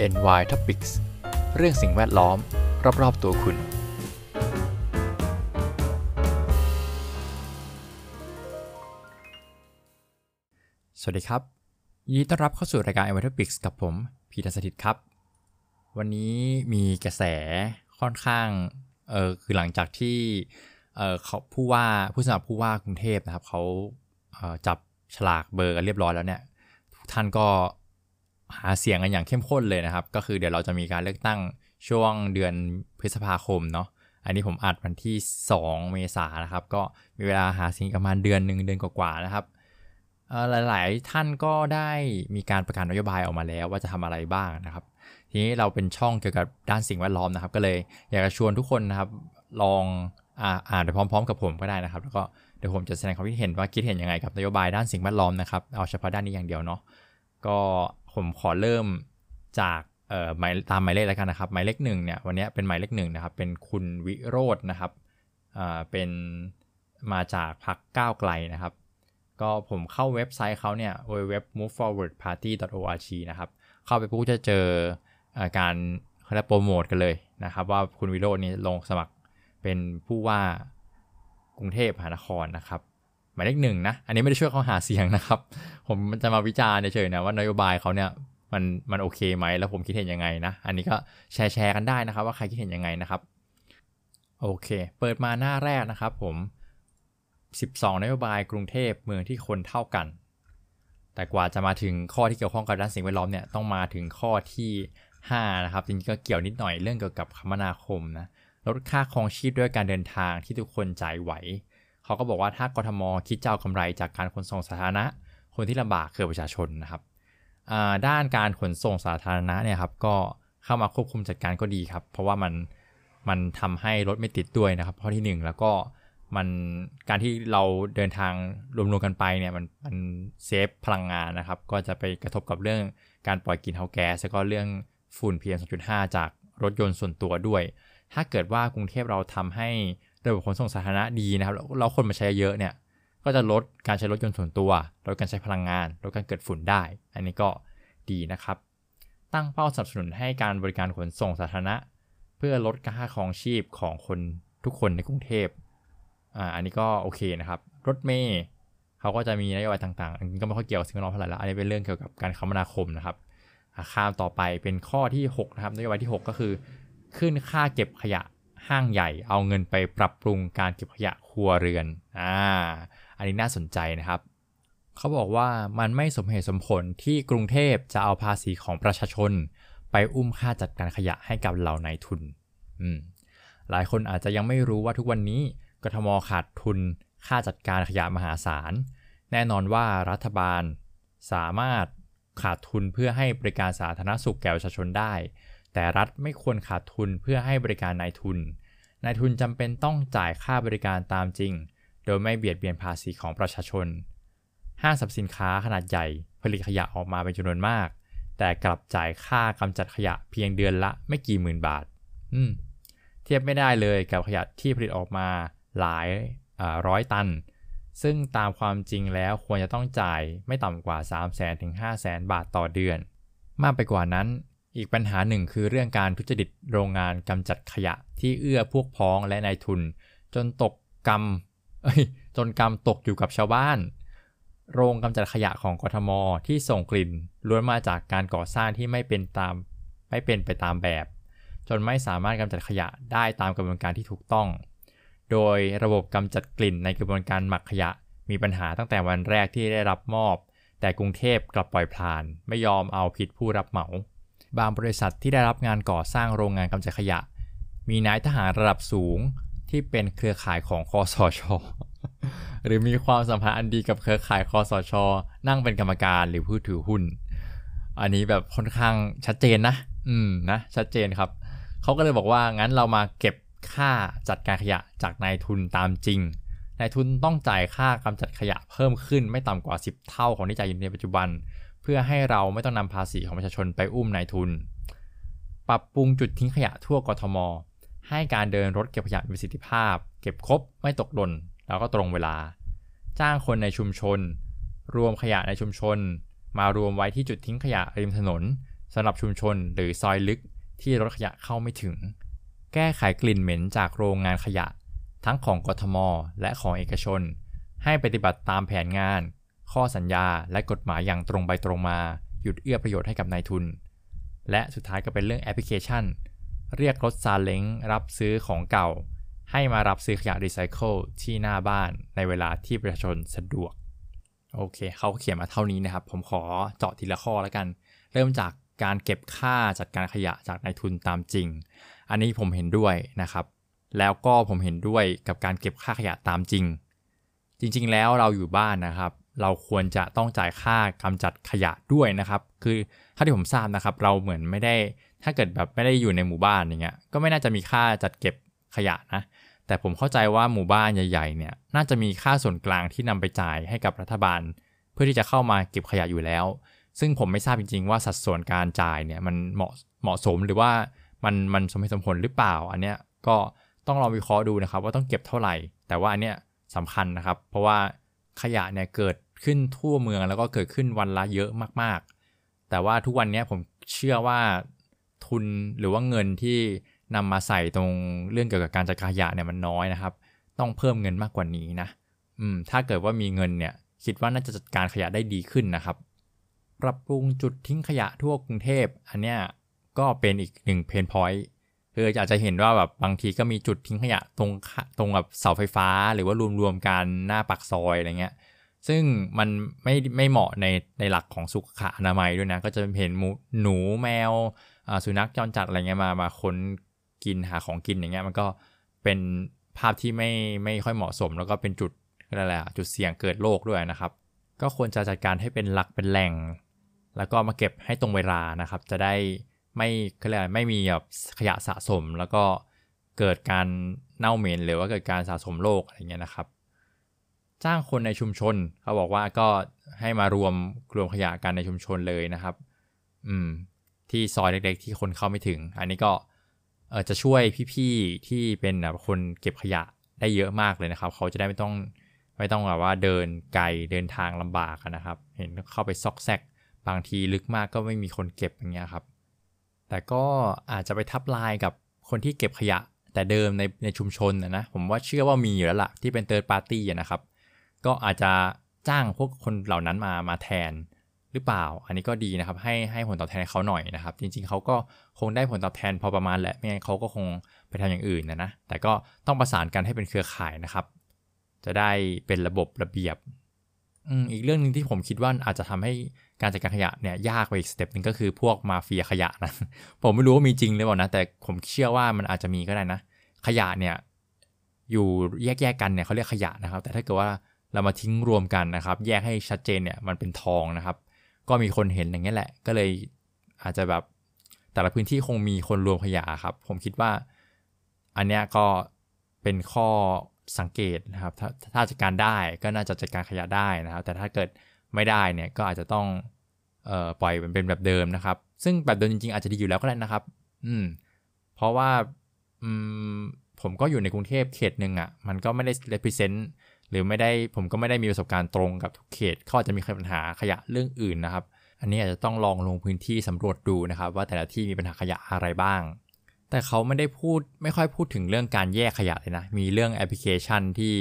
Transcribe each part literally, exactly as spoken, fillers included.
เอ็น วาย Topics เรื่องสิ่งแวดล้อมรอบๆตัวคุณสวัสดีครับยินดีต้อนรับเข้าสู่รายการ เอ็น วาย Topics กับผมพีทัศถิตครับวันนี้มีกระแสค่อนข้างเออคือหลังจากที่เออเขาผู้ว่าผู้สมัครผู้ว่ากรุงเทพนะครับเขาเออจับฉลากเบอร์กันเรียบร้อยแล้วเนี่ยทุกท่านก็หาเสียงกันอย่างเข้มข้นเลยนะครับก็คือเดี๋ยวเราจะมีการเลือกตั้งช่วงเดือนพฤษภาคมเนาะอันนี้ผมอัดวันที่สองเมษายนนะครับก็มีเวลาหาเสียงประมาณเดือนหนึ่งเดือนกว่าๆนะครับหลายๆท่านก็ได้มีการประกาศนโยบายออกมาแล้วว่าจะทำอะไรบ้างนะครับทีนี้เราเป็นช่องเกี่ยวกับด้านสิ่งแวดล้อมนะครับก็เลยอยากจะชวนทุกคนนะครับลองอ่าอ่านไปพร้อมๆกับผมก็ได้นะครับแล้วก็เดี๋ยวผมจะแสดงความคิดเห็นว่าคิดเห็นยังไงกับนโยบายด้านสิ่งแวดล้อมนะครับเอาเฉพาะด้านนี้อย่างเดียวเนาะก็ผมขอเริ่มจากเอ่อหมายตามหมายเลขแล้วกันนะครับหมายเลขหนึ่งเนี่ยวันนี้เป็นหมายเลขหนึ่งนะครับเป็นคุณวิโรจน์นะครับอ่าเป็นมาจากพรรคก้าวไกลนะครับก็ผมเข้าเว็บไซต์เขาเนี่ยเว็บ Move Forward Party ดอท โอ อาร์ จี นะครับเข้าไปปุ๊บจะเจอการเขาเรียกโปรโมทกันเลยนะครับว่าคุณวิโรจน์นี่ลงสมัครเป็นผู้ว่ากรุงเทพมหานครนะครับหมายเลขหนึ่งนะอันนี้ไม่ได้ช่วยเขาหาเสียงนะครับผมจะมาวิจารณ์เฉยๆนะว่านโยบายเขาเนี่ยมันมันโอเคไหมแล้วผมคิดเห็นยังไงนะอันนี้ก็แชร์แชร์กันได้นะครับว่าใครคิดเห็นยังไงนะครับโอเคเปิดมาหน้าแรกนะครับผมสิบสองนโยบายกรุงเทพเมืองที่คนเท่ากันแต่กว่าจะมาถึงข้อที่เกี่ยวข้องกับด้านสิ่งแวดล้อมเนี่ยต้องมาถึงข้อที่ห้านะครับจริงๆก็เกี่ยวนิดหน่อยเรื่องเกี่ยวกับคมนาคมนะลดค่าครองชีพด้วยการเดินทางที่ทุกคนจ่ายไหวเขาก็บอกว่าถ้ากทม.คิดจะเอากำไรจากการขนส่งสาธารณะคนที่ลำบากคือประชาชนนะครับด้านการขนส่งสาธารณะเนี่ยครับก็เข้ามาควบคุมจัดการก็ดีครับเพราะว่ามันมันทำให้รถไม่ติดด้วยนะครับข้อที่หนึ่งแล้วก็มันการที่เราเดินทางรวมๆกันไปเนี่ยมันมันเซฟพลังงานนะครับก็จะไปกระทบกับเรื่องการปล่อยกลิ่นเฮาแก๊สแล้วก็เรื่องฝุ่น พี เอ็ม สองจุดห้า จากรถยนต์ส่วนตัวด้วยถ้าเกิดว่ากรุงเทพเราทำให้ระบบขนส่งสาธารณะดีนะครับแล้วคนมาใช้เยอะเนี่ยก็จะลดการใช้รถยนต์ส่วนตัวลดการใช้พลังงานลดการเกิดฝุ่นได้อันนี้ก็ดีนะครับตั้งเป้าสนับสนุนให้การบริการขนส่งสาธารณะเพื่อลดค่าครองชีพของคนทุกคนในกรุงเทพอ่าอันนี้ก็โอเคนะครับรถเมล์เขาก็จะมีนโยบายต่างๆอันนี้ก็ไม่ค่อยเกี่ยวกับสิ่งแวดล้อมเท่าไหร่แล้วอันนี้เป็นเรื่องเกี่ยวกับการคมนาคมนะครับข้ามต่อไปเป็นข้อที่หกนะครับนโยบายที่หกก็คือขึ้นค่าเก็บขยะห้างใหญ่เอาเงินไปปรับปรุงการเก็บขยะครัวเรือนอ่าอันนี้น่าสนใจนะครับเขาบอกว่ามันไม่สมเหตุสมผลที่กรุงเทพจะเอาภาษีของประชาชนไปอุ้มค่าจัดการขยะให้กับเหล่านายทุนอืมหลายคนอาจจะยังไม่รู้ว่าทุกวันนี้กทม.ขาดทุนค่าจัดการขยะมหาศาลแน่นอนว่ารัฐบาลสามารถขาดทุนเพื่อให้บริการสาธารณสุขแก่ประชาชนได้แต่รัฐไม่ควรขาดทุนเพื่อให้บริการนายทุนนายทุนจำเป็นต้องจ่ายค่าบริการตามจริงโดยไม่เบียดเบียนภาษีของประชาชนห้างสรรพสินค้าขนาดใหญ่ผลิตขยะออกมาเป็นจำนวนมากแต่กลับจ่ายค่ากำจัดขยะเพียงเดือนละไม่กี่หมื่นบาทอืมเทียบไม่ได้เลยกับขยะที่ผลิตออกมาหลายร้อยตันซึ่งตามความจริงแล้วควรจะต้องจ่ายไม่ต่ำกว่า สามแสน ถึง ห้าแสน บาทต่อเดือนมากไปกว่านั้นอีกปัญหาหนึ่งคือเรื่องการทุจริตโรงงานกำจัดขยะที่เอื้อพวกพ้องและนายทุนจนตกกรรมจนกรรมตกอยู่กับชาวบ้านโรงกำจัดขยะของกทม.ที่ส่งกลิ่นล้วนมาจากการก่อสร้างที่ไม่เป็นตามไม่เป็นไปตามแบบจนไม่สามารถกำจัดขยะได้ตามกระบวนการที่ถูกต้องโดยระบบกำจัดกลิ่นในกระบวนการหมักขยะมีปัญหาตั้งแต่วันแรกที่ได้รับมอบแต่กรุงเทพกลับปล่อยผ่านไม่ยอมเอาผิดผู้รับเหมาบางบริษัทที่ได้รับงานก่อสร้างโรงงานกำจัดขยะมีนายทหารระดับสูงที่เป็นเครือข่ายของคสช.หรือมีความสัมพันธ์อันดีกับเครือข่ายคสช.นั่งเป็นกรรมการหรือผู้ถือหุ้นอันนี้แบบค่อนข้างชัดเจนนะอืมนะชัดเจนครับเขาก็เลยบอกว่างั้นเรามาเก็บค่าจัดการขยะจากนายทุนตามจริงนายทุนต้องจ่ายค่ากำจัดขยะเพิ่มขึ้นไม่ต่ำกว่าสิบเท่าของที่จ่ายอยู่ในปัจจุบันเพื่อให้เราไม่ต้องนำภาษีของประชาชนไปอุ้มนายทุนปรับปรุงจุดทิ้งขยะทั่วกทม.ให้การเดินรถเก็บขยะมีประสิทธิภาพเก็บครบไม่ตกหล่นแล้วก็ตรงเวลาจ้างคนในชุมชนรวมขยะในชุมชนมารวมไว้ที่จุดทิ้งขยะริมถนน สำหรับชุมชนหรือซอยลึกที่รถขยะเข้าไม่ถึงแก้ไขกลิ่นเหม็นจากโรงงานขยะทั้งของกทม.และของเอกชนให้ปฏิบัติตามแผนงานข้อสัญญาและกฎหมายอย่างตรงไปตรงมาหยุดเอื้อประโยชน์ให้กับนายทุนและสุดท้ายก็เป็นเรื่องแอปพลิเคชันเรียกรถซาเล้งรับซื้อของเก่าให้มารับซื้อขยะรีไซเคิลที่หน้าบ้านในเวลาที่ประชาชนสะดวกโอเคเขาเขียนมาเท่านี้นะครับผมขอเจาะทีละข้อแล้วกันเริ่มจากการเก็บค่าจัดการขยะจากนายทุนตามจริงอันนี้ผมเห็นด้วยนะครับแล้วก็ผมเห็นด้วยกับการเก็บค่าขยะตามจริงจริงๆแล้วเราอยู่บ้านนะครับเราควรจะต้องจ่ายค่ากำจัดขยะด้วยนะครับคือเท่าที่ผมทราบนะครับเราเหมือนไม่ได้ถ้าเกิดแบบไม่ได้อยู่ในหมู่บ้านอย่างเงี้ยก็ไม่น่าจะมีค่าจัดเก็บขยะนะแต่ผมเข้าใจว่าหมู่บ้านใหญ่ๆเนี่ยน่าจะมีค่าส่วนกลางที่นำไปจ่ายให้กับรัฐบาลเพื่อที่จะเข้ามาเก็บขยะอยู่แล้วซึ่งผมไม่ทราบจริงๆว่าสัดส่วนการจ่ายเนี่ยมันเหมาะเหมาะสมหรือว่ามันมันสมเหตุสมผลหรือเปล่าอันเนี้ยก็ต้องลองวิเคราะห์ดูนะครับว่าต้องเก็บเท่าไหร่แต่ว่าอันเนี้ยสำคัญนะครับเพราะว่าขยะเนี่ยเกิดขึ้นทั่วเมืองแล้วก็เกิดขึ้นวันละเยอะมากๆแต่ว่าทุกวันนี้ผมเชื่อว่าทุนหรือว่าเงินที่นำมาใส่ตรงเรื่องเกี่ยวกับการจัดการขยะเนี่ยมันน้อยนะครับต้องเพิ่มเงินมากกว่านี้นะอืมถ้าเกิดว่ามีเงินเนี่ยคิดว่าน่าจะจัดการขยะได้ดีขึ้นนะครับปรับปรุงจุดทิ้งขยะทั่วกรุงเทพอันเนี้ยก็เป็นอีกหนึ่งเพนพอยต์คืออาจจะเห็นว่าแบบบางทีก็มีจุดทิ้งขยะตรงตรงแบบเสาไฟฟ้าหรือว่ารวมๆกันหน้าปากซอยอะไรเงี้ยซึ่งมันไม่ไม่เหมาะในในหลักของสุขอนามัยด้วยนะก็จะเห็นหนูแมวสุนัขจรจัดอะไรเงี้ยมามาค้นกินหาของกินอย่างเงี้ยมันก็เป็นภาพที่ไม่ไม่ค่อยเหมาะสมแล้วก็เป็นจุดอะไรล่ะจุดเสี่ยงเกิดโรคด้วยนะครับก็ควรจะจัดการให้เป็นหลักเป็นแหล่งแล้วก็มาเก็บให้ตรงเวลานะครับจะได้ไม่คืออะไรไม่มีแบบขยะสะสมแล้วก็เกิดการเน่าเหม็นหรือว่าเกิดการสะสมโรคอะไรเงี้ยนะครับจ้างคนในชุมชนเขาบอกว่าก็ให้มารวมรวมขยะกันในชุมชนเลยนะครับอืมที่ซอยเล็กๆที่คนเข้าไม่ถึงอันนี้ก็เออจะช่วยพี่ๆที่เป็นแบบคนเก็บขยะได้เยอะมากเลยนะครับเขาจะได้ไม่ต้องไม่ต้องแบบว่าเดินไกลเดินทางลำบากนะครับเห็นเข้าไปซอกแซกบางทีลึกมากก็ไม่มีคนเก็บอย่างเงี้ยครับแต่ก็อาจจะไปทับลายกับคนที่เก็บขยะแต่เดิมในในชุมชนนะนะผมว่าเชื่อว่ามีอยู่แล้วล่ะที่เป็น third party นะครับก็อาจจะจ้างพวกคนเหล่านั้นมามาแทนหรือเปล่าอันนี้ก็ดีนะครับให้ให้ผลตอบแทนเขาหน่อยนะครับจริงๆเขาก็คงได้ผลตอบแทนพอประมาณแหละไม่งั้นเขาก็คงไปทำอย่างอื่นนะนะแต่ก็ต้องประสานกันให้เป็นเครือข่ายนะครับจะได้เป็นระบบระเบียบอีกเรื่องนึงที่ผมคิดว่าอาจจะทำให้การจัดการขยะเนี่ยยากไปอีกสเต็ปนึงก็คือพวกมาเฟียขยะนะผมไม่รู้ว่ามีจริงหรือเปล่านะแต่ผมเชื่อว่ามันอาจจะมีก็ได้นะขยะเนี่ยอยู่แยกๆกันเนี่ยเขาเรียกขยะนะครับแต่ถ้าเกิดว่าเรามาทิ้งรวมกันนะครับแยกให้ชัดเจนเนี่ยมันเป็นทองนะครับก็มีคนเห็นอย่างนี้แหละก็เลยอาจจะแบบแต่ละพื้นที่คงมีคนรวมขยะครับผมคิดว่าอันเนี้ยก็เป็นข้อสังเกตนะครับ ถ, ถ้าจัดการได้ก็น่าจะจัดการขยะได้นะครับแต่ถ้าเกิดไม่ได้เนี่ยก็อาจจะต้องเอ่อปล่อยมันเป็นแบบเดิมนะครับซึ่งแบบเดิมจริงๆอาจจะดีอยู่แล้วก็ได้นะครับอืมเพราะว่าอืมผมก็อยู่ในกรุงเทพเขตนึงอ่ะมันก็ไม่ได้ represent หรือไม่ได้ผมก็ไม่ได้มีประสบการณ์ตรงกับทุกเขตเขาอาจจะมีปัญหาขยะเรื่องอื่นนะครับอันนี้อาจจะต้องลองลงพื้นที่สำรวจดูนะครับว่าแต่ละที่มีปัญหาขยะอะไรบ้างแต่เขาไม่ได้พูดไม่ค่อยพูดถึงเรื่องการแยกขยะเลยนะมีเรื่องแอปพลิเคชันที่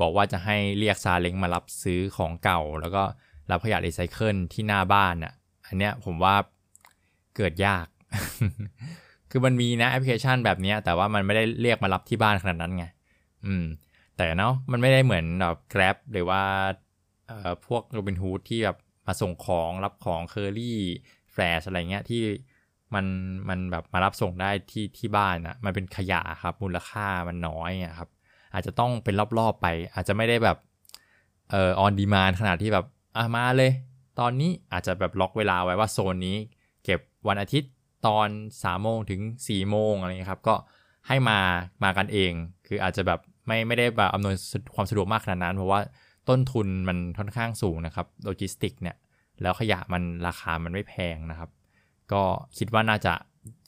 บอกว่าจะให้เรียกซาเล้งมารับซื้อของเก่าแล้วก็รับขยะรีไซเคิลที่หน้าบ้านอ่ะอันเนี้ยผมว่าเกิดยาก คือมันมีนะแอปพลิเคชันแบบนี้แต่ว่ามันไม่ได้เรียกมารับที่บ้านขนาดนั้นไงอืมแต่เนาะมันไม่ได้เหมือนแบบ Grab หรือว่าเอ่อพวก Robinhood ที่แบบมาส่งของรับของเคอรี่ Flash อะไรเงี้ยที่มันมันแบบมารับส่งได้ที่ที่บ้านนะมันเป็นขยะครับมูลค่ามันน้อยอ่ะครับอาจจะต้องเป็นรอบๆไปอาจจะไม่ได้แบบเอ่อ on demand ขนาดที่แบบอ่ะมาเลยตอนนี้อาจจะแบบล็อกเวลาไว้ว่าโซนนี้เก็บวันอาทิตย์ตอน สามโมง ถึง สี่โมง อะไรเงี้ยครับก็ให้มามากันเองคืออาจจะแบบไม่ไม่ได้แบบอำนวยความสะดวกมากขนาดนั้นเพราะว่าต้นทุนมันค่อนข้างสูงนะครับโลจิสติกเนี่ยแล้วขยะมันราคามันไม่แพงนะครับก็คิดว่าน่าจะ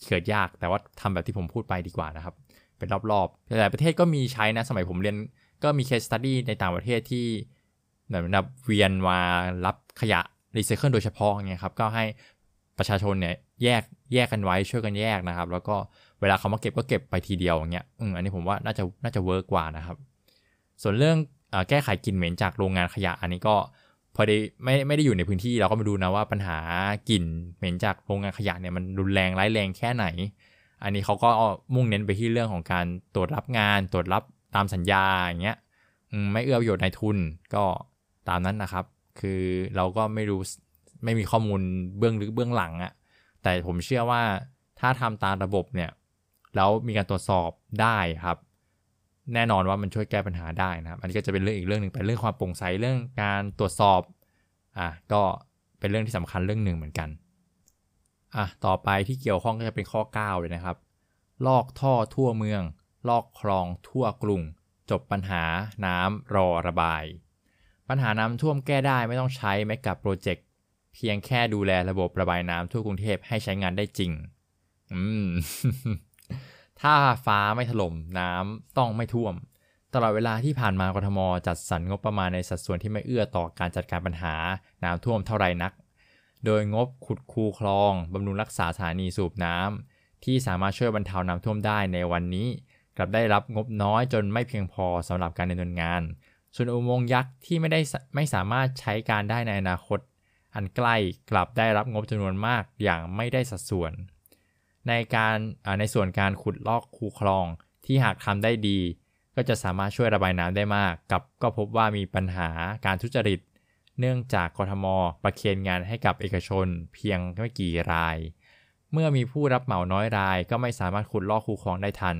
เกิดยากแต่ว่าทำแบบที่ผมพูดไปดีกว่านะครับเป็นรอบๆหลายประเทศก็มีใช้นะสมัยผมเรียนก็มี case study ในต่างประเทศที่แบบเวียนมารับขยะรีไซเคิลโดยเฉพาะไงครับก็ให้ ประชาชนเนี่ยแยกแยกกันไว้ช่วยกันแยกนะครับแล้วก็เวลาเขามาเก็บก็เก็บไปทีเดียวอย่างเงี้ยอืมอันนี้ผมว่าน่าจะน่าจะเวิร์กกว่านะครับส่วนเรื่องแก้ไขกลิ่นเหม็นจากโรงงานขยะอันนี้ก็พอดีไม่ไม่ได้อยู่ในพื้นที่เราก็มาดูนะว่าปัญหากลิ่นเหม็นจากโรงงานขยะเนี่ยมันรุนแรงร้ายแรงแค่ไหนอันนี้เขาก็มุ่งเน้นไปที่เรื่องของการตรวจรับงานตรวจรับตามสัญญาอย่างเงี้ยไม่เอื้อประโยชน์นายทุนก็ตามนั้นนะครับคือเราก็ไม่รู้ไม่มีข้อมูลเบื้องลึกเบื้องหลังอะแต่ผมเชื่อว่าถ้าทำตามระบบเนี่ยแล้วมีการตรวจสอบได้ครับแน่นอนว่ามันช่วยแก้ปัญหาได้นะครับอันนี้ก็จะเป็นเรื่องอีกเรื่องนึงเป็นเรื่องความโปร่งใสเรื่องการตรวจสอบอ่ะก็เป็นเรื่องที่สำคัญเรื่องหนึ่งเหมือนกันอ่ะต่อไปที่เกี่ยวข้องก็จะเป็นข้อเก้าเลยนะครับลอกท่อทั่วเมืองลอกคลองทั่วกรุงจบปัญหาน้ำรอระบายปัญหาน้ำท่วมแก้ได้ไม่ต้องใช้แมกะโปรเจกต์เพียงแค่ดูแลระบบระบายน้ำทั่วกรุงเทพให้ใช้งานได้จริงอืม ถ้าฟ้าไม่ถล่มน้ำต้องไม่ท่วมตลอดเวลาที่ผ่านมากทม.จัดสรรงบประมาณในสัดส่วนที่ไม่เอื้อต่อการจัดการปัญหาน้ำท่วมเท่าไรนักโดยงบขุดคูคลองบำรุงรักษาสถานีสูบน้ำที่สามารถช่วยบรรเทาน้ำท่วมได้ในวันนี้กลับได้รับงบน้อยจนไม่เพียงพอสำหรับการดำเนินงานส่วนอุโมงค์ยักษ์ที่ไม่ได้ไม่สามารถใช้การได้ในอนาคตอันใกล้กลับได้รับงบจำนวนมากอย่างไม่ได้สัดส่วนในการในส่วนการขุดลอกคูคลองที่หากทำได้ดีก็จะสามารถช่วยระบายน้ำได้มากกับก็พบว่ามีปัญหาการทุจริตเนื่องจากกทม.ประเคนงานให้กับเอกชนเพียงไม่กี่รายเมื่อมีผู้รับเหมาน้อยรายก็ไม่สามารถขุดลอกคูคลองได้ทัน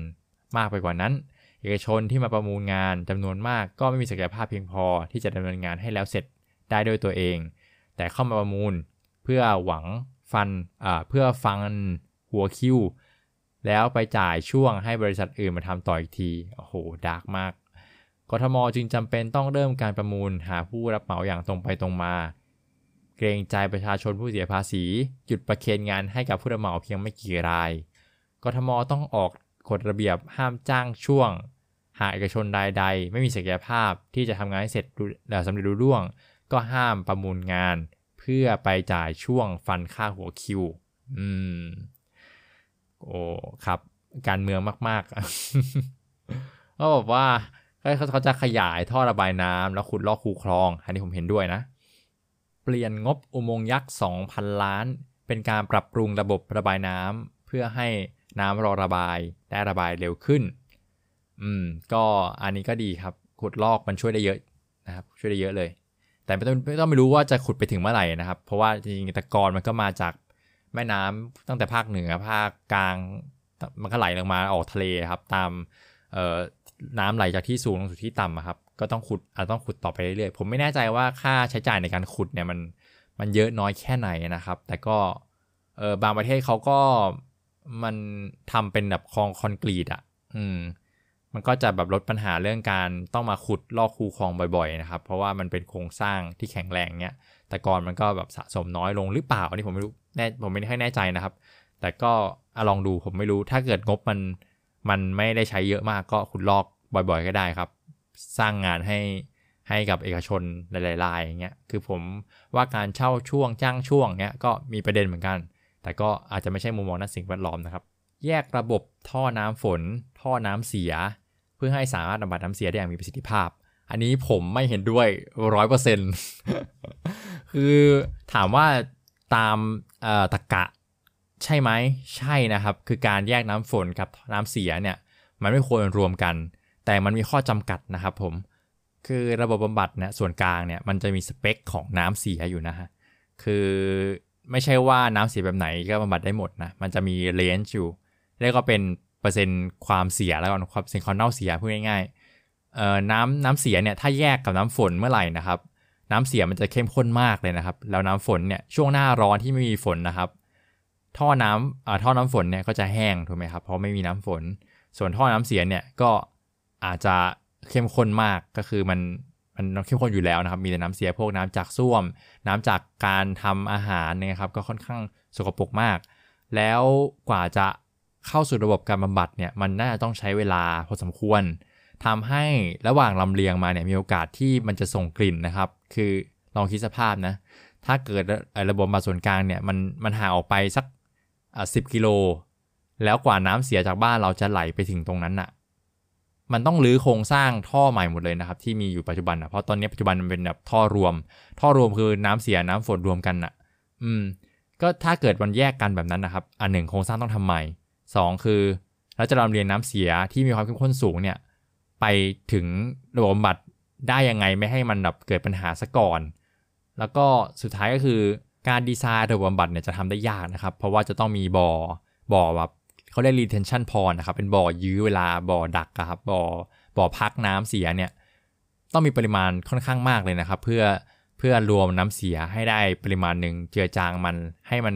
มากไปกว่านั้นเอกชนที่มาประมูลงานจำนวนมากก็ไม่มีศักยภาพเพียงพอที่จะดำเนินงานให้แล้วเสร็จได้ด้วยตัวเองแต่เข้ามาประมูลเพื่อหวังฟันเพื่อฟังหัวคิวแล้วไปจ่ายช่วงให้บริษัทอื่นมาทำต่ออีกทีโอ้โหดาร์กมากกทม.จึงจำเป็นต้องเริ่มการประมูลหาผู้รับเหมาอย่างตรงไปตรงมาเกรงใจประชาชนผู้เสียภาษีหยุดประเคนงานให้กับผู้รับเหมาเพียงไม่กี่รายกทม.ต้องออกกฎระเบียบห้ามจ้างช่วงหากเอกชนรายใดไม่มีศักยภาพที่จะทำงานให้เสร็จสำเร็จรุ่ร่วงก็ห้ามประมูลงานเพื่อไปจ่ายช่วงฟันค่าหัวคิวอืมโอ้ครับการเมืองมากๆก็บอกว่าเขาจะขยายท่อระบายน้ำแล้วขุดลอกคูคลองอันนี้ผมเห็นด้วยนะเปลี่ยนงบอุโมงค์ยักษ์ สองพัน ล้านเป็นการปรับปรุงระบบระบายน้ำเพื่อให้น้ำรอระบายได้ระบายเร็วขึ้นอืมก็อันนี้ก็ดีครับขุดลอกมันช่วยได้เยอะนะครับช่วยได้เยอะเลยแต่ไม่ต้องไม่ต้องไม่รู้ว่าจะขุดไปถึงเมื่อไหร่นะครับเพราะว่าจริงๆตะกอนมันก็มาจากแม่น้ำตั้งแต่ภาคเหนือภาคกลางมันก็ไหลลงมาออกทะเลครับตามเอ่อน้ำไหลจากที่สูงลงสู่ที่ต่ำครับก็ต้องขุดอาจต้องขุดต่อไปเรื่อยๆผมไม่แน่ใจว่าค่าใช้จ่ายในการขุดเนี่ยมันมันเยอะน้อยแค่ไหนนะครับแต่ก็เออบางประเทศเขาก็มันทำเป็นแบบคลองคอนกรีตอ่ะอืมมันก็จะแบบลดปัญหาเรื่องการต้องมาขุดลอกคูคลองบ่อยๆนะครับเพราะว่ามันเป็นโครงสร้างที่แข็งแรงเงี้ยแต่ก่อนมันก็แบบสะสมน้อยลงหรือเปล่าอันนี้ผมไม่รู้แน่ผมไม่ค่อยแน่ใจนะครับแต่ก็ลองดูผมไม่รู้ถ้าเกิดงบมันมันไม่ได้ใช้เยอะมากก็ขุดลอกบ่อยๆก็ได้ครับสร้างงานให้ให้กับเอกชนหลายๆรายอย่างเงี้ยคือผมว่าการเช่าช่วงจ้างช่วงเงี้ยก็มีประเด็นเหมือนกันแต่ก็อาจจะไม่ใช่มุมมองด้านสิ่งแวดล้อมนะครับแยกระบบท่อน้ำฝนท่อน้ำเสียเพื่อให้สามารถระบายน้ำเสียได้อย่างมีประสิทธิภาพอันนี้ผมไม่เห็นด้วย ร้อยเปอร์เซ็นต์ คือถามว่าตามเอ่อตรรกะใช่ไหมใช่นะครับคือการแยกน้ำฝนกับน้ำเสียเนี่ยมันไม่ควรรวมกันแต่มันมีข้อจำกัดนะครับผมคือระบบบำบัดเนี่ยส่วนกลางเนี่ยมันจะมีสเปคของน้ำเสียอยู่นะฮะคือไม่ใช่ว่าน้ำเสียแบบไหนก็บำบัดได้หมดนะมันจะมีเลนจ์อยู่เรียกว่าเป็นเปอร์เซ็นต์ความเสียแล้วกันความเสียความเน่าเสียพูดง่ายๆเอ่อน้ำน้ำเสียเนี่ยถ้าแยกกับน้ำฝนเมื่อไหร่นะครับน้ำเสียมันจะเข้มข้นมากเลยนะครับแล้วน้ำฝนเนี่ยช่วงหน้าร้อนที่ไม่มีฝนนะครับท่อน้ำอ่าท่อน้ำฝนเนี่ยก็จะแห้งถูกไหมครับเพราะไม่มีน้ำฝนส่วนท่อน้ำเสียเนี่ยก็อาจจะเข้มข้นมากก็คือมันมันเข้มข้นอยู่แล้วนะครับมีแต่น้ำเสียพวกน้ำจากส้วมน้ำจากการทำอาหารเนี่ยครับก็ค่อนข้างสกปรกมากแล้วกว่าจะเข้าสู่ระบบการบำบัดเนี่ยมันน่าจะต้องใช้เวลาพอสมควรทำให้ระหว่างลำเลียงมาเนี่ยมีโอกาสที่มันจะส่งกลิ่นนะครับคือลองคิดสภาพนะ ถ้าเกิดระบบมาส่วนกลางเนี่ยมันมันห่างออกไปสักสิบกิโลแล้วกว่าน้ำเสียจากบ้านเราจะไหลไปถึงตรงนั้นน่ะมันต้องรื้อโครงสร้างท่อใหม่หมดเลยนะครับที่มีอยู่ปัจจุบันนะเพราะตอนนี้ปัจจุบันมันเป็นแบบท่อรวมท่อรวมคือน้ำเสียน้ำฝนรวมกันน่ะอืมก็ถ้าเกิดมันแยกกันแบบนั้นนะครับอันหนึ่งโครงสร้างต้องทำใหม่สองคือเราจะลำเลียงน้ำเสียที่มีความเข้มข้นสูงเนี่ยไปถึงระบบบำบัดได้ยังไงไม่ให้มันแบบเกิดปัญหาซะก่อนแล้วก็สุดท้ายก็คือการดีไซน์ระบบบำบัดเนี่ยจะทำได้ยากนะครับเพราะว่าจะต้องมีบ่อบ่อแบบเขาเรียก retention pond นะครับเป็นบ่อยื้อเวลาบ่อดักครับบ่อบ่อพักน้ำเสียเนี่ยต้องมีปริมาณค่อนข้างมากเลยนะครับเพื่อเพื่อรวมน้ำเสียให้ได้ปริมาณหนึ่งเจือจางมันให้มัน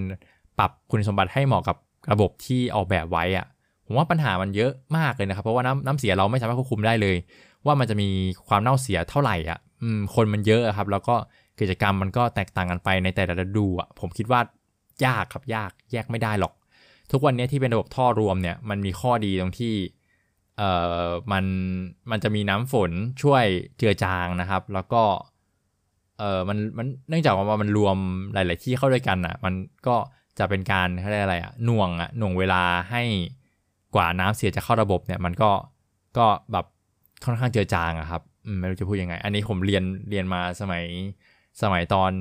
ปรับคุณสมบัติให้เหมาะกับระบบที่ออกแบบไว้อะผมว่าปัญหามันเยอะมากเลยนะครับเพราะว่าน้ำน้ำเสียเราไม่สามารถควบคุมได้เลยว่ามันจะมีความเน่าเสียเท่าไหร่อ่ะคนมันเยอะครับแล้วก็กิจกรรมมันก็แตกต่างกันไปในแต่ละฤดูอ่ะผมคิดว่ายากครับยากแยกไม่ได้หรอกทุกวันนี้ที่เป็นระบบท่อรวมเนี่ยมันมีข้อดีตรงที่เอ่อมันมันจะมีน้ำฝนช่วยเจือจางนะครับแล้วก็เอ่อมันมันเนื่องจากว่ามันรวมหลายๆที่เข้าด้วยกันอ่ะมันก็จะเป็นการเขาเรียกอะไรอ่ะหน่วงอ่ะหน่วงเวลาให้กว่าน้ำเสียจะเข้าระบบเนี่ยมันก็ก็แบบค่อนข้างเจือจางอ่ะครับไม่รู้จะพูดยังไงอันนี้ผมเรียนเรียนมาสมัยสมัยตอน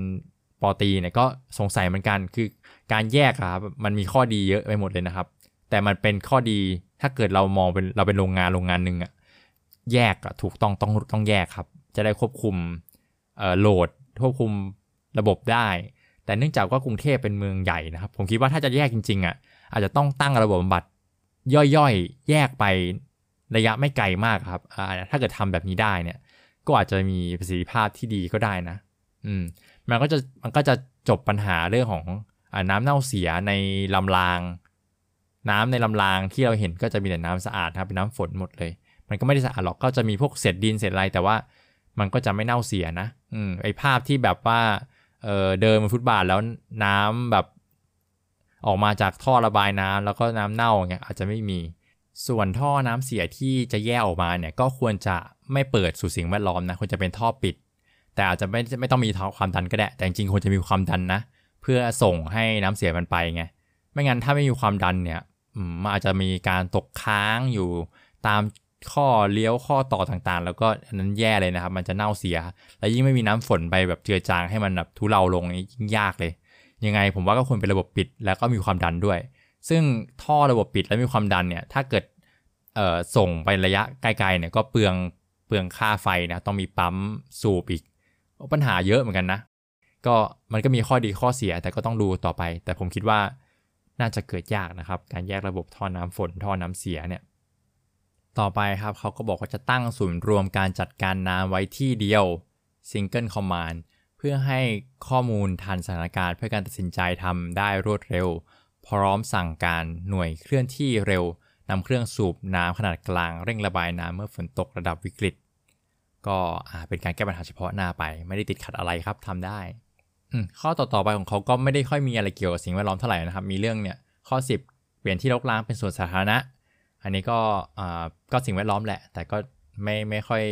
ป.ตรีเนี่ยก็สงสัยเหมือนกันคือการแยกครับมันมีข้อดีเยอะไปหมดเลยนะครับแต่มันเป็นข้อดีถ้าเกิดเรามองเป็นเราเป็นโรงงานโรงงานหนึ่งอะแยกอะถูกต้องต้องต้องแยกครับจะได้ควบคุมเอ่อโหลดควบคุมระบบได้แต่เนื่องจากว่ากรุงเทพเป็นเมืองใหญ่นะครับผมคิดว่าถ้าจะแยกจริงๆอะอาจจะต้องตั้งระบบบำบัดย่อยๆแยกไประยะไม่ไกลมากครับถ้าเกิดทำแบบนี้ได้เนี่ยก็อาจจะมีประสิทธิภาพที่ดีก็ได้นะอืมมันก็จะมันก็จะจบปัญหาเรื่องของน้ำเน่าเสียในลำรางน้ำในลำรางที่เราเห็นก็จะมีแต่น้ำสะอาดครับเป็นน้ำฝนหมดเลยมันก็ไม่ได้สะอาดหรอกก็จะมีพวกเศษดินเศษอะไรแต่ว่ามันก็จะไม่เน่าเสียนะอืมไอภาพที่แบบว่าเออเดินบนฟุตบาทแล้วน้ำแบบออกมาจากท่อระบายน้ำแล้วก็น้ำเน่าอย่างเงี้ยอาจจะไม่มีส่วนท่อน้ำเสียที่จะแยกออกมาเนี่ยก็ควรจะไม่เปิดสู่สิ่งแวดล้อมนะควรจะเป็นท่อปิดแต่อาจจะไม่ไม่ต้องมีความดันก็ได้แต่จริงๆควรจะมีความดันนะเพื่อส่งให้น้ำเสียมันไปไงไม่งั้นถ้าไม่มีความดันเนี่ยมันอาจจะมีการตกค้างอยู่ตามข้อเลี้ยวข้อต่อต่างๆแล้วก็อันนั้นแย่เลยนะครับมันจะเน่าเสียและยิ่งไม่มีน้ำฝนไปแบบเจือจางให้มันแบบทุเลาลงนี่ยิ่งยากเลยยังไงผมว่าก็ควรเป็นระบบปิดแล้วก็มีความดันด้วยซึ่งท่อระบบปิดและมีความดันเนี่ยถ้าเกิดเอ่อส่งไประยะไกลๆเนี่ยก็เปลืองเปลืองค่าไฟนะต้องมีปั๊มสูบอีกปัญหาเยอะเหมือนกันนะก็มันก็มีข้อดีข้อเสียแต่ก็ต้องดูต่อไปแต่ผมคิดว่าน่าจะเกิดยากนะครับการแยกระบบท่อน้ำฝนท่อน้ำเสียเนี่ยต่อไปครับเขาก็บอกว่าจะตั้งศูนย์รวมการจัดการน้ำไว้ที่เดียว Single Command เพื่อให้ข้อมูลทันสถานการณ์เพื่อการตัดสินใจทำได้รวดเร็วพร้อมสั่งการหน่วยเคลื่อนที่เร็วนำเครื่องสูบน้ำขนาดกลางเร่งระบายน้ำเมื่อฝนตกระดับวิกฤตก็เป็นการแก้ปัญหาเฉพาะหน้าไปไม่ได้ติดขัดอะไรครับทำได้ข้อต่อๆไปของเขาก็ไม่ได้ค่อยมีอะไรเกี่ยวกับสิ่งแวดล้อมเท่าไหร่นะครับมีเรื่องเนี่ยข้อสิบเปลี่ยนที่รกร้างเป็นส่วนสาธารณะอันนี้ก็ก็สิ่งแวดล้อมแหละแต่ก็ไม่ไม่ค่อย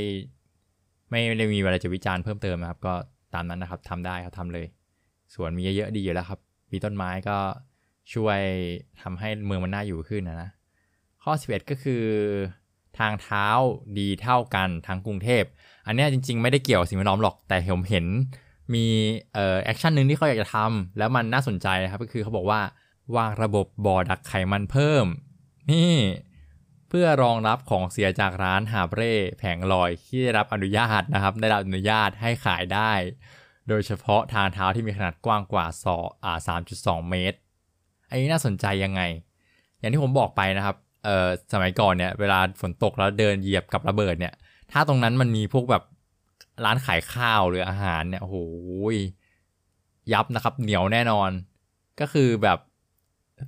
ไม่ได้มีอะไรจะวิจารณ์เพิ่มเติมนะครับก็ตามนั้นนะครับทำได้ครับทำเลยสวนมีเยอะๆดีอยู่แล้วครับมีต้นไม้ก็ช่วยทำให้เมืองมันน่าอยู่ขึ้นนะนะข้อสิบเอ็ดก็คือทางเท้าดีเท่ากันทั้งกรุงเทพอันนี้จริงๆไม่ได้เกี่ยวกับสิ่งแวดล้อมหรอกแต่ผมเห็นมีเอ่อแอคชั่นหนึ่งที่เขาอยากจะทำแล้วมันน่าสนใจนะครับก็คือเขาบอกว่าวางระบบบ่อดักไขมันเพิ่มนี่เพื่อรองรับของเสียจากร้านหาบเร่แผงลอยที่ได้รับอนุญาตนะครับได้รับอนุญาตให้ขายได้โดยเฉพาะทางเท้าที่มีขนาดกว้างกว่าศอกอ่า สามจุดสอง เมตรอันนี้น่าสนใจยังไงอย่างที่ผมบอกไปนะครับเอ่อสมัยก่อนเนี่ยเวลาฝนตกแล้วเดินเหยียบกับระเบิดเนี่ยถ้าตรงนั้นมันมีพวกแบบร้านขายข้าวหรืออาหารเนี่ยโอ้โหยับนะครับเหนียวแน่นอนก็คือแบบ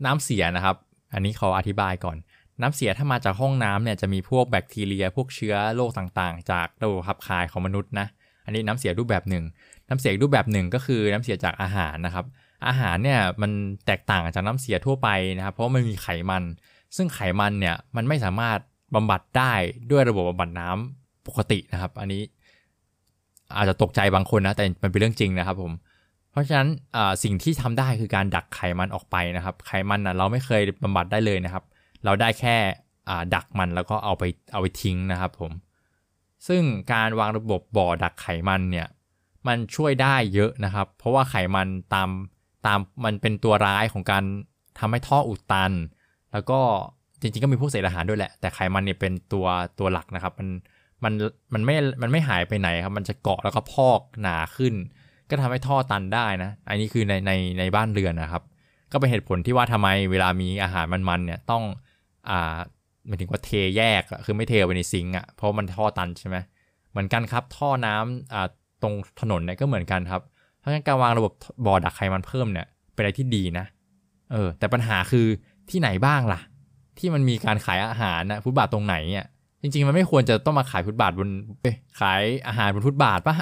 น้ำเสียนะครับอันนี้ขออธิบายก่อนน้ำเสียถ้ามาจากห้องน้ำเนี่ยจะมีพวกแบคทีเรียพวกเชื้อโรคต่างๆจากระบบขับถ่ายของมนุษย์นะอันนี้น้ำเสียรูปแบบหนึ่งน้ำเสียรูปแบบหนึ่งก็คือน้ำเสียจากอาหารนะครับอาหารเนี่ยมันแตกต่างจากน้ำเสียทั่วไปนะครับเพราะมันมีไขมันซึ่งไขมันเนี่ยมันไม่สามารถบำบัดได้ด้วยระบบบำบัดน้ำปกตินะครับอันนี้อาจจะตกใจบางคนนะแต่มันเป็นเรื่องจริงนะครับผม เพราะฉะนั้นสิ่งที่ทำได้คือการดักไขมันออกไปนะครับไขมันนะเราไม่เคยบำบัดได้เลยนะครับเราได้แค่ดักมันแล้วก็เอาไปเอาไปทิ้งนะครับผมซึ่งการวางระบบบ่อดักไขมันเนี่ยมันช่วยได้เยอะนะครับเพราะว่าไขมันตามตามมันเป็นตัวร้ายของการทำให้ท่ออุดตันแล้วก็จริงๆก็มีพวกเศษอาหารด้วยแหละแต่ไขมันเนี่ยเป็นตัวตัวหลักนะครับมันมันมันไม่มันไม่หายไปไหนครับมันจะเกาะแล้วก็พอกหนาขึ้นก็ทำให้ท่อตันได้นะอันนี้คือในในในบ้านเรือนนะครับก็เป็นเหตุผลที่ว่าทำไมเวลามีอาหารมันๆเนี่ยต้องอ่าหมายถึงว่าเทแยกคือไม่เทไปในซิงค์อ่ะเพราะมันท่อตันใช่ไหมเหมือนกันครับท่อน้ำอ่าตรงถนนเนี่ยก็เหมือนกันครับเพราะฉะนั้นการวางระบบบ่อดักไขมันเพิ่มเนี่ยเป็นอะไรที่ดีนะเออแต่ปัญหาคือที่ไหนบ้างล่ะที่มันมีการขายอาหารนะฟุตบาทตรงไหนเนี่ยจริงๆมันไม่ควรจะต้องมาขายฟุตบาทบนขายอาหารบนฟุตบาทป่ะ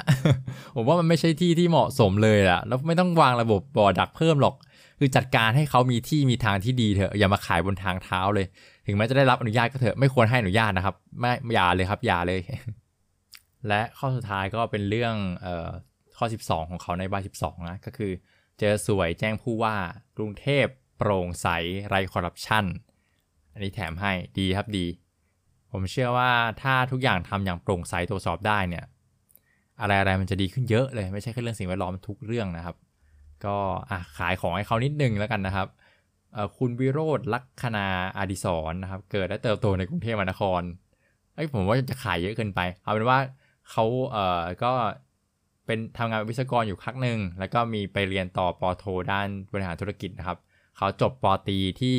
ผมว่ามันไม่ใช่ที่ที่เหมาะสมเลยล่ะแล้วไม่ต้องวางระบบบ่อดักเพิ่มหรอกคือจัดการให้เขามีที่มีทางที่ดีเถอะอย่ามาขายบนทางเท้าเลยถึงแม้จะได้รับอนุญาตก็เถอะไม่ควรให้อนุญาตนะครับไม่อย่าเลยครับอย่าเลย และข้อสุดท้ายก็เป็นเรื่องเอ่อข้อสิบสองของเขาในบ่ายสิบสองนะก็คือเจอสวยแจ้งผู้ว่ากรุงเทพโปร่งใสไร้คอร์รัปชันอันนี้แถมให้ดีครับดีผมเชื่อว่าถ้าทุกอย่างทำอย่างโปร่งใสตรวจสอบได้เนี่ยอะไรๆมันจะดีขึ้นเยอะเลยไม่ใช่แค่เรื่องสิ่งแวดล้อมทุกเรื่องนะครับก็ขายของให้เขานิดนึงแล้วกันนะครับคุณวิโรจน์ลักขณาอดิศรนะครับเกิดและเติบโตในกรุงเทพมหานครไอ้ผมว่าจะขายเยอะเกินไปเอาเป็นว่าเขาเอ่อก็เป็นทำงานวิศวกรอยู่พักหนึ่งแล้วก็มีไปเรียนต่อปอโทด้านบริหารธุรกิจนะครับเขาจบปอตรีที่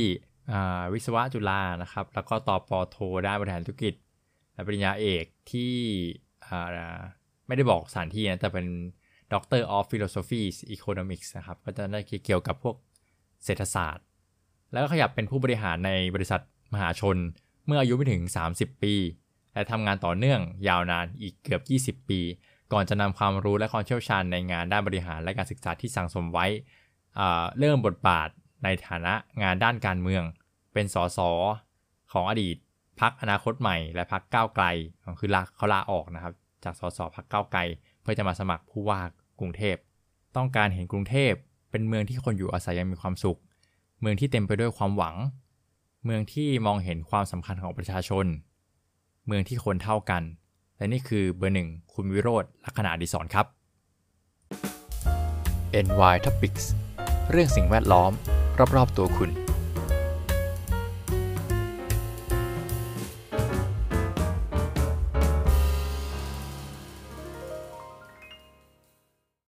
วิศวะจุฬานะครับแล้วก็ต่อปอโทด้านบริหารธุรกิจและปริญญาเอกที่ไม่ได้บอกสถานที่นะแต่เป็น Doctor of Philosophy in Economics นะครับก็จะได้เกี่ยวกับพวกเศรษฐศาสตร์แล้วก็ขยับเป็นผู้บริหารในบริษัทมหาชนเมื่ออายุไม่ถึงสามสิบปีและทำงานต่อเนื่องยาวนานอีกเกือบยี่สิบปีก่อนจะนำความรู้และความเชี่ยวชาญในงานด้านบริหารและการศึกษาที่สั่งสมไว้เริ่มบทบาทในฐานะงานด้านการเมืองเป็นสสของอดีตพรรคอนาคตใหม่และพรรคก้าวไกลคือลาเขาลาออกนะครับจากสสพรรคก้าวไกลเพื่อจะมาสมัครผู้ว่ากรุงเทพต้องการเห็นกรุงเทพเป็นเมืองที่คนอยู่อาศัยยังมีความสุขเมืองที่เต็มไปด้วยความหวังเมืองที่มองเห็นความสำคัญของประชาชนเมืองที่คนเท่ากันและนี่คือเบอร์หนึ่งคุณวิโรจน์ลักขณาอดิศรครับ เอ็น วาย Topics เรื่องสิ่งแวดล้อมรอบๆตัวคุณ